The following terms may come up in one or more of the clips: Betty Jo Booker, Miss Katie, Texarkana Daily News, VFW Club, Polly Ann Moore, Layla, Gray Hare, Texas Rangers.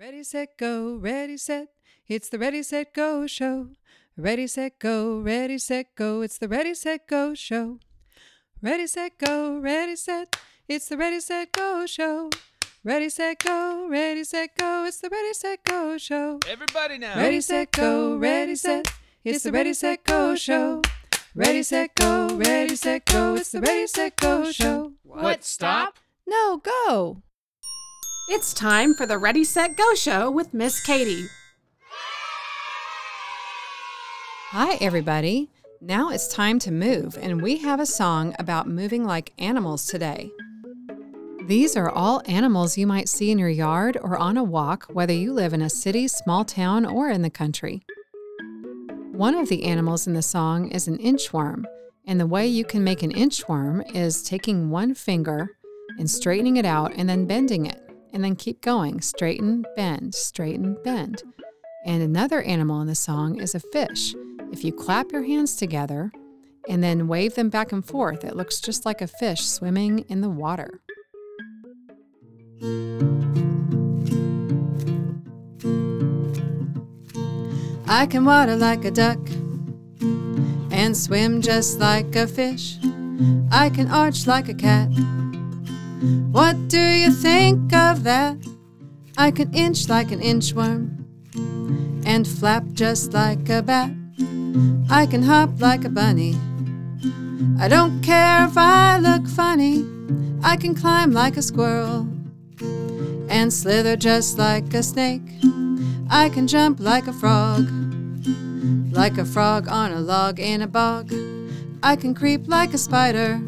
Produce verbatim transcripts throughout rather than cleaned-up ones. Ready, set, go, ready, set. It's the Ready, Set, Go show. Ready, set, go, ready, set, go. It's the Ready, Set, Go show. Ready, set, go, ready, set. It's the Ready, Set, Go show. Ready, set, go, ready, set, go. It's the Ready, Set, Go show. Everybody now. Ready, set, go, ready, set. It's the Ready, Set, Go show. Ready, set, go, ready, set, go. It's the Ready, Set, Go show. What? Stop? No, go. It's time for the Ready, Set, Go show with Miss Katie. Hi, everybody. Now it's time to move, and we have a song about moving like animals today. These are all animals you might see in your yard or on a walk, whether you live in a city, small town, or in the country. One of the animals in the song is an inchworm, and the way you can make an inchworm is taking one finger and straightening it out and then bending it, and then keep going, straighten, bend, straighten, bend. And another animal in the song is a fish. If you clap your hands together and then wave them back and forth, it looks just like a fish swimming in the water. I can water like a duck and swim just like a fish. I can arch like a cat. What do you think of that? I can inch like an inchworm and flap just like a bat. I can hop like a bunny. I don't care if I look funny. I can climb like a squirrel and slither just like a snake. I can jump like a frog, like a frog on a log in a bog. I can creep like a spider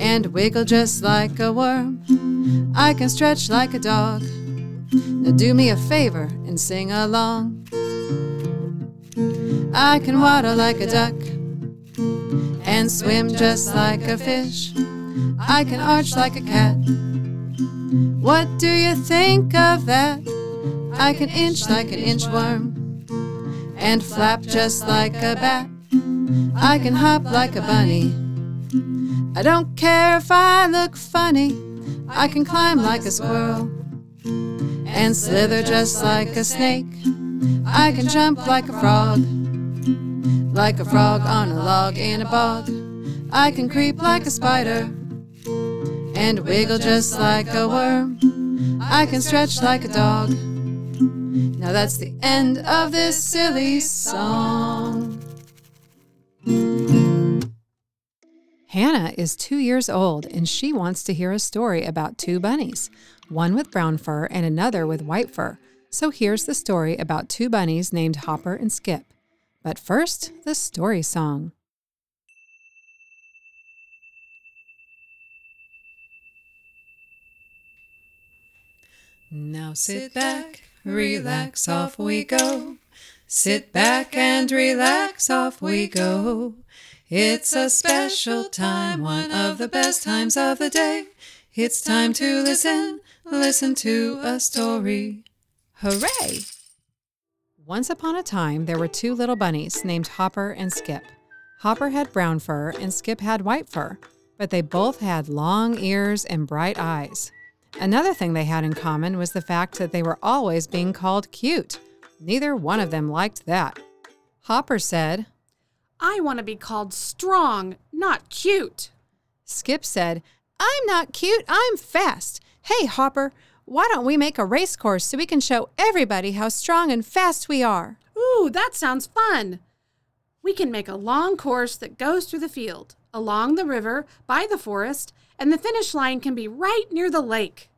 and wiggle just like a worm. I can stretch like a dog. Now do me a favor and sing along. I can waddle like a duck and swim just like a fish. I can arch like a cat. What do you think of that? I can inch like an inchworm and flap just like a bat. I can hop like a bunny. I don't care if I look funny. I can climb like a squirrel and slither just like a snake. I can jump like a frog, like a frog on a log in a bog. I can creep like a spider and wiggle just like a worm. I can stretch like a dog. Now that's the end of this silly song. Hannah is two years old, and she wants to hear a story about two bunnies, one with brown fur and another with white fur. So here's the story about two bunnies named Hopper and Skip. But first, the story song. Now sit back, relax, off we go. Sit back and relax, off we go. It's a special time, one of the best times of the day. It's time to listen, listen to a story. Hooray! Once upon a time, there were two little bunnies named Hopper and Skip. Hopper had brown fur and Skip had white fur, but they both had long ears and bright eyes. Another thing they had in common was the fact that they were always being called cute. Neither one of them liked that. Hopper said, "I want to be called strong, not cute." Skip said, "I'm not cute, I'm fast. Hey, Hopper, why don't we make a race course so we can show everybody how strong and fast we are?" Ooh, that sounds fun. We can make a long course that goes through the field, along the river, by the forest, and the finish line can be right near the lake.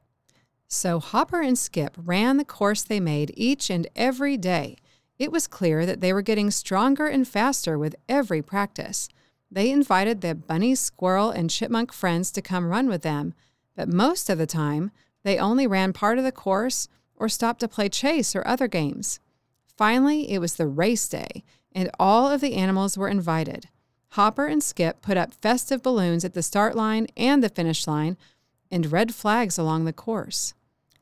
So Hopper and Skip ran the course they made each and every day. It was clear that they were getting stronger and faster with every practice. They invited their bunny, squirrel, and chipmunk friends to come run with them, but most of the time, they only ran part of the course or stopped to play chase or other games. Finally, it was the race day, and all of the animals were invited. Hopper and Skip put up festive balloons at the start line and the finish line and red flags along the course.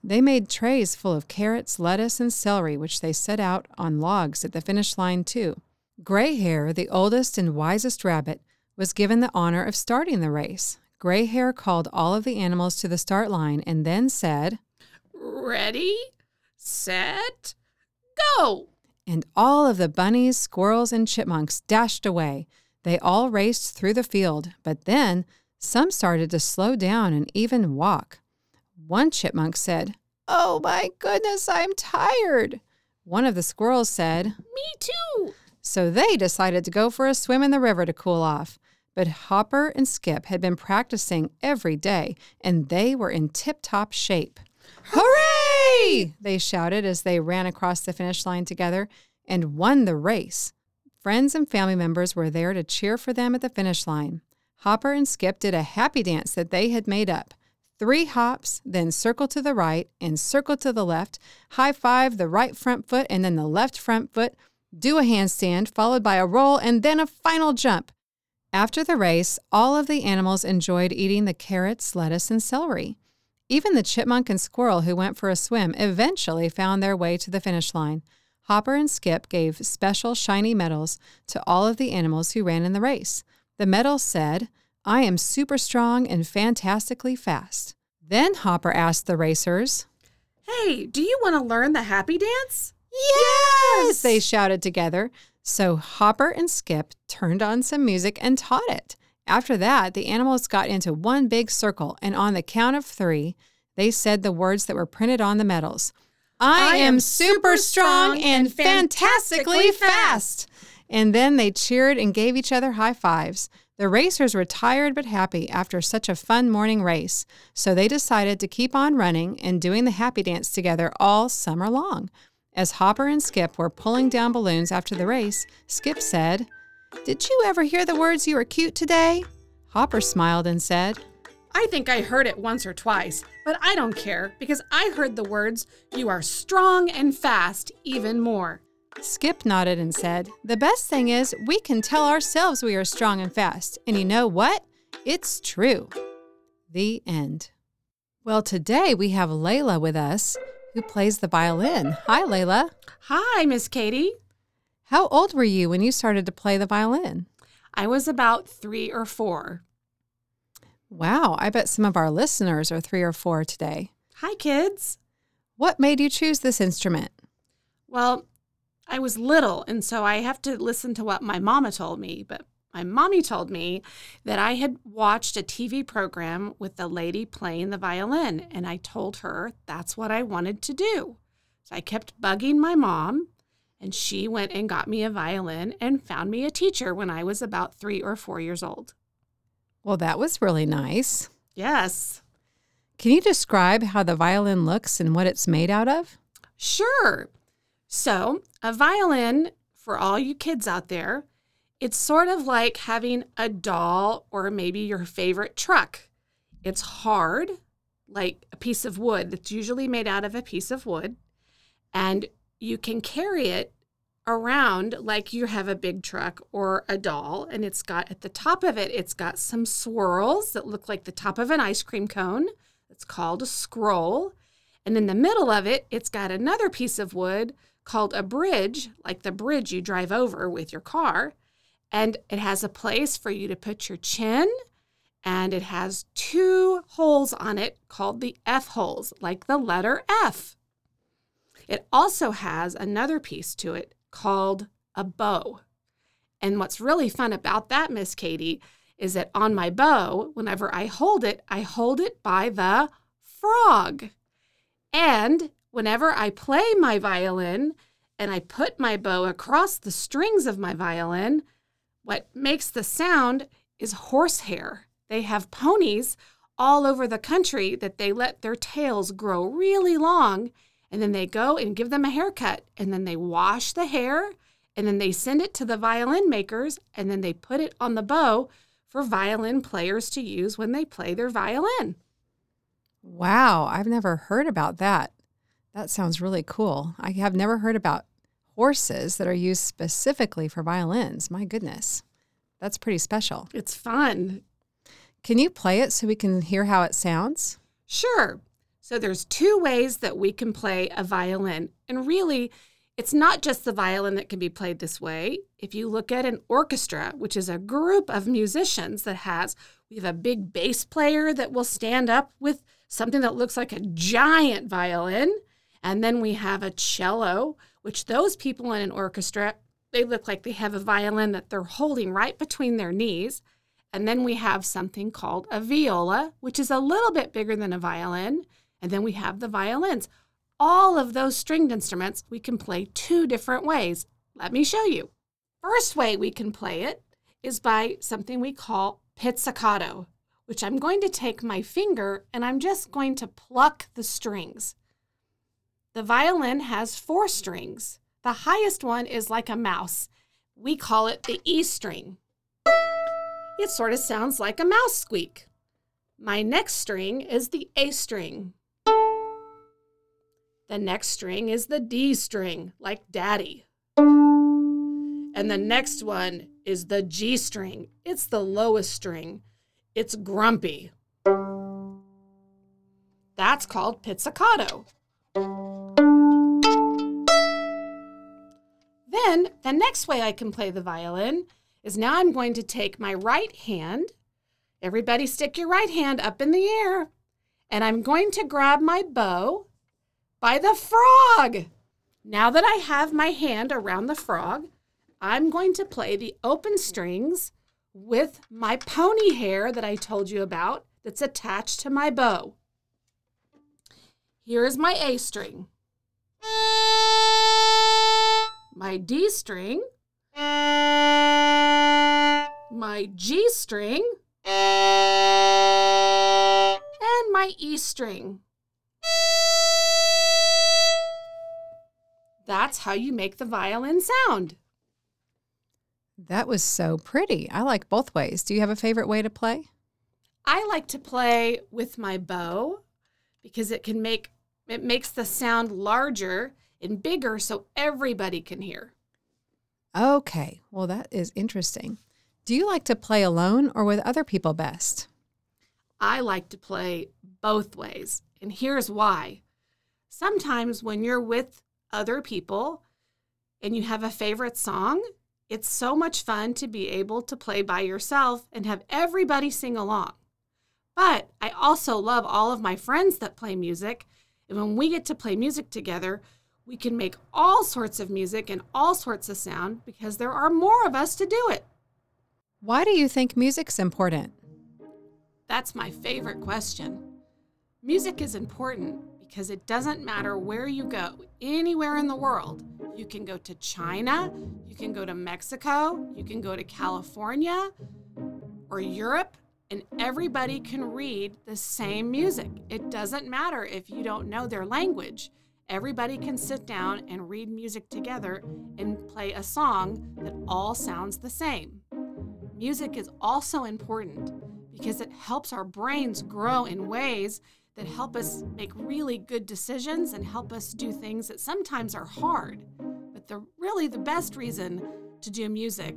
They made trays full of carrots, lettuce, and celery, which they set out on logs at the finish line, too. Gray Hare, the oldest and wisest rabbit, was given the honor of starting the race. Gray Hare called all of the animals to the start line and then said, "Ready, set, go!" And all of the bunnies, squirrels, and chipmunks dashed away. They all raced through the field, but then some started to slow down and even walk. One chipmunk said, "Oh my goodness, I'm tired." One of the squirrels said, "Me too." So they decided to go for a swim in the river to cool off. But Hopper and Skip had been practicing every day, and they were in tip-top shape. "Hooray!" they shouted as they ran across the finish line together and won the race. Friends and family members were there to cheer for them at the finish line. Hopper and Skip did a happy dance that they had made up. Three hops, then circle to the right and circle to the left, high-five the right front foot and then the left front foot, do a handstand followed by a roll and then a final jump. After the race, all of the animals enjoyed eating the carrots, lettuce, and celery. Even the chipmunk and squirrel who went for a swim eventually found their way to the finish line. Hopper and Skip gave special shiny medals to all of the animals who ran in the race. The medals said, "I am super strong and fantastically fast." Then Hopper asked the racers, "Hey, do you want to learn the happy dance?" "Yes!" yes! they shouted together. So Hopper and Skip turned on some music and taught it. After that, the animals got into one big circle, and on the count of three, they said the words that were printed on the medals. I, I am super strong and fantastically fast. And then they cheered and gave each other high fives. The racers were tired but happy after such a fun morning race, so they decided to keep on running and doing the happy dance together all summer long. As Hopper and Skip were pulling down balloons after the race, Skip said, "Did you ever hear the words you were cute today?" Hopper smiled and said, "I think I heard it once or twice, but I don't care because I heard the words, you are strong and fast even more." Skip nodded and said, "The best thing is we can tell ourselves we are strong and fast. And you know what? It's true." The end. Well, today we have Layla with us, who plays the violin. Hi, Layla. Hi, Miss Katie. How old were you when you started to play the violin? I was about three or four. Wow, I bet some of our listeners are three or four today. Hi, kids. What made you choose this instrument? Well, I was little, and so I have to listen to what my mama told me, but my mommy told me that I had watched a T V program with the lady playing the violin, and I told her that's what I wanted to do. So I kept bugging my mom, and she went and got me a violin and found me a teacher when I was about three or four years old. Well, that was really nice. Yes. Can you describe how the violin looks and what it's made out of? Sure. So a violin, for all you kids out there, it's sort of like having a doll or maybe your favorite truck. It's hard, like a piece of wood. It's usually made out of a piece of wood. And you can carry it around like you have a big truck or a doll. And it's got, at the top of it, it's got some swirls that look like the top of an ice cream cone. It's called a scroll. And in the middle of it, it's got another piece of wood called a bridge, like the bridge you drive over with your car. And it has a place for you to put your chin, and it has two holes on it called the F holes, like the letter F. It also has another piece to it called a bow. And what's really fun about that, Miss Katie, is that on my bow, whenever I hold it, I hold it by the frog. And whenever I play my violin and I put my bow across the strings of my violin, what makes the sound is horsehair. They have ponies all over the country that they let their tails grow really long, and then they go and give them a haircut, and then they wash the hair, and then they send it to the violin makers, and then they put it on the bow for violin players to use when they play their violin. Wow, I've never heard about that. That sounds really cool. I have never heard about horses that are used specifically for violins. My goodness, that's pretty special. It's fun. Can you play it so we can hear how it sounds? Sure. So there's two ways that we can play a violin. And really, it's not just the violin that can be played this way. If you look at an orchestra, which is a group of musicians that has, we have a big bass player that will stand up with something that looks like a giant violin. And then we have a cello, which those people in an orchestra, they look like they have a violin that they're holding right between their knees. And then we have something called a viola, which is a little bit bigger than a violin. And then we have the violins. All of those stringed instruments we can play two different ways. Let me show you. First way we can play it is by something we call pizzicato, which I'm going to take my finger and I'm just going to pluck the strings. The violin has four strings. The highest one is like a mouse. We call it the E string. It sort of sounds like a mouse squeak. My next string is the A string. The next string is the D string, like daddy. And the next one is the G string. It's the lowest string. It's grumpy. That's called pizzicato. Then the next way I can play the violin is now I'm going to take my right hand. Everybody stick your right hand up in the air. And I'm going to grab my bow by the frog. Now that I have my hand around the frog, I'm going to play the open strings with my pony hair that I told you about that's attached to my bow. Here is my A string, my D string, my G string, and my E string. That's how you make the violin sound. That was so pretty. I like both ways. Do you have a favorite way to play? I like to play with my bow because it can make it makes the sound larger and bigger so everybody can hear. Okay. Well, that is interesting. Do you like to play alone or with other people best? I like to play both ways, and here's why. Sometimes when you're with other people and you have a favorite song, it's so much fun to be able to play by yourself and have everybody sing along. But I also love all of my friends that play music. And when we get to play music together, we can make all sorts of music and all sorts of sound because there are more of us to do it. Why do you think music's important? That's my favorite question. Music is important because it doesn't matter where you go, anywhere in the world. You can go to China, you can go to Mexico, you can go to California or Europe, and everybody can read the same music. It doesn't matter if you don't know their language. Everybody can sit down and read music together and play a song that all sounds the same. Music is also important because it helps our brains grow in ways that help us make really good decisions and help us do things that sometimes are hard. But the really the best reason to do music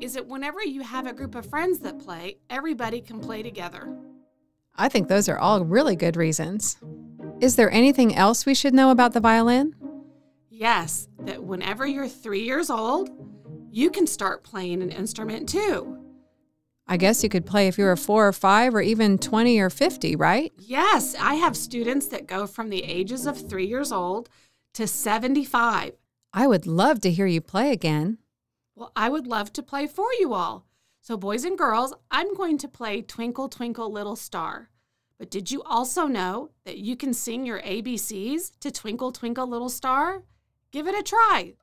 is that whenever you have a group of friends that play, everybody can play together. I think those are all really good reasons. Is there anything else we should know about the violin? Yes, that whenever you're three years old, you can start playing an instrument too. I guess you could play if you were four or five or even twenty or fifty, right? Yes, I have students that go from the ages of three years old to seventy-five. I would love to hear you play again. Well, I would love to play for you all. So boys and girls, I'm going to play Twinkle, Twinkle, Little Star. But did you also know that you can sing your A B Cs to Twinkle, Twinkle, Little Star? Give it a try.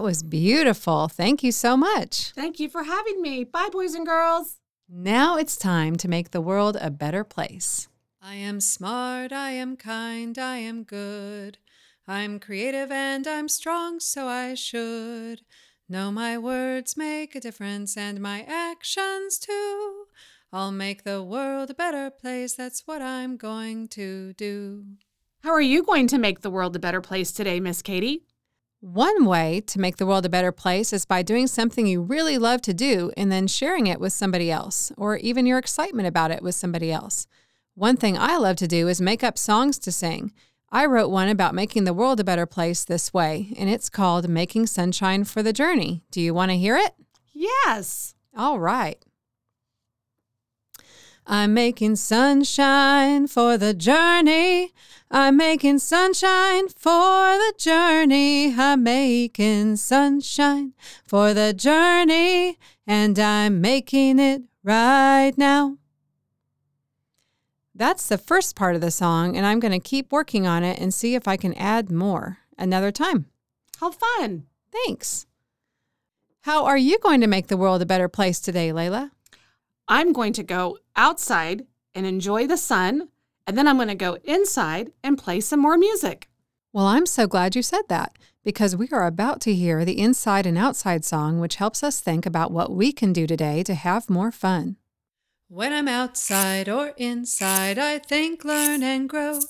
That was beautiful. Thank you so much. Thank you for having me. Bye, boys and girls. Now it's time to make the world a better place. I am smart, I am kind, I am good. I'm creative and I'm strong, so I should. Know my words make a difference and my actions too. I'll make the world a better place, that's what I'm going to do. How are you going to make the world a better place today, Miss Katie? One way to make the world a better place is by doing something you really love to do and then sharing it with somebody else, or even your excitement about it with somebody else. One thing I love to do is make up songs to sing. I wrote one about making the world a better place this way, and it's called Making Sunshine for the Journey. Do you want to hear it? Yes. All right. I'm making sunshine for the journey. I'm making sunshine for the journey. I'm making sunshine for the journey, and I'm making it right now. That's the first part of the song, and I'm going to keep working on it and see if I can add more another time. How fun. Thanks. How are you going to make the world a better place today, Layla? I'm going to go outside and enjoy the sun, and then I'm going to go inside and play some more music. Well, I'm so glad you said that, because we are about to hear the Inside and Outside song, which helps us think about what we can do today to have more fun. When I'm outside or inside, I think, learn, and grow.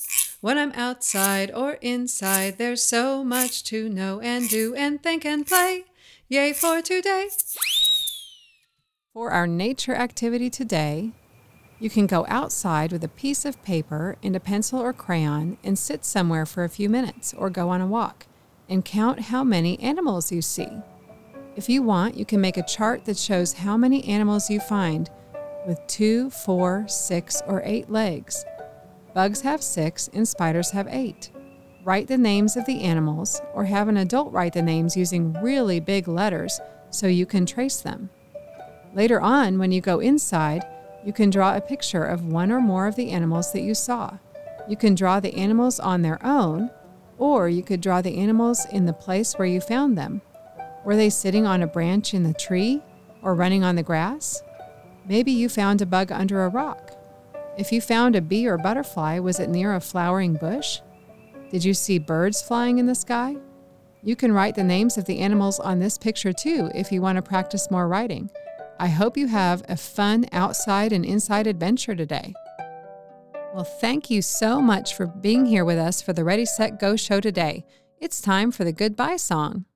When I'm outside or inside, there's so much to know and do and think and play. Yay for today. For our nature activity today, you can go outside with a piece of paper and a pencil or crayon and sit somewhere for a few minutes or go on a walk and count how many animals you see. If you want, you can make a chart that shows how many animals you find with two, four, six, or eight legs. Bugs have six and spiders have eight. Write the names of the animals or have an adult write the names using really big letters so you can trace them. Later on, when you go inside, you can draw a picture of one or more of the animals that you saw. You can draw the animals on their own, or you could draw the animals in the place where you found them. Were they sitting on a branch in the tree or running on the grass? Maybe you found a bug under a rock. If you found a bee or butterfly, was it near a flowering bush? Did you see birds flying in the sky? You can write the names of the animals on this picture too if you want to practice more writing. I hope you have a fun outside and inside adventure today. Well, thank you so much for being here with us for the Ready, Set, Go show today. It's time for the goodbye song.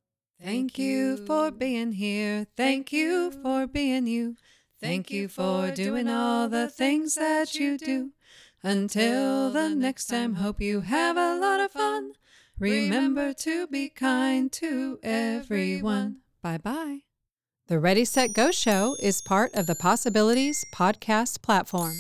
Thank you for being here. Thank you for being you. Thank you for doing all the things that you do. Until the next time, hope you have a lot of fun. Remember to be kind to everyone. Bye-bye. The Ready, Set, Go show is part of the Possibilities podcast platform.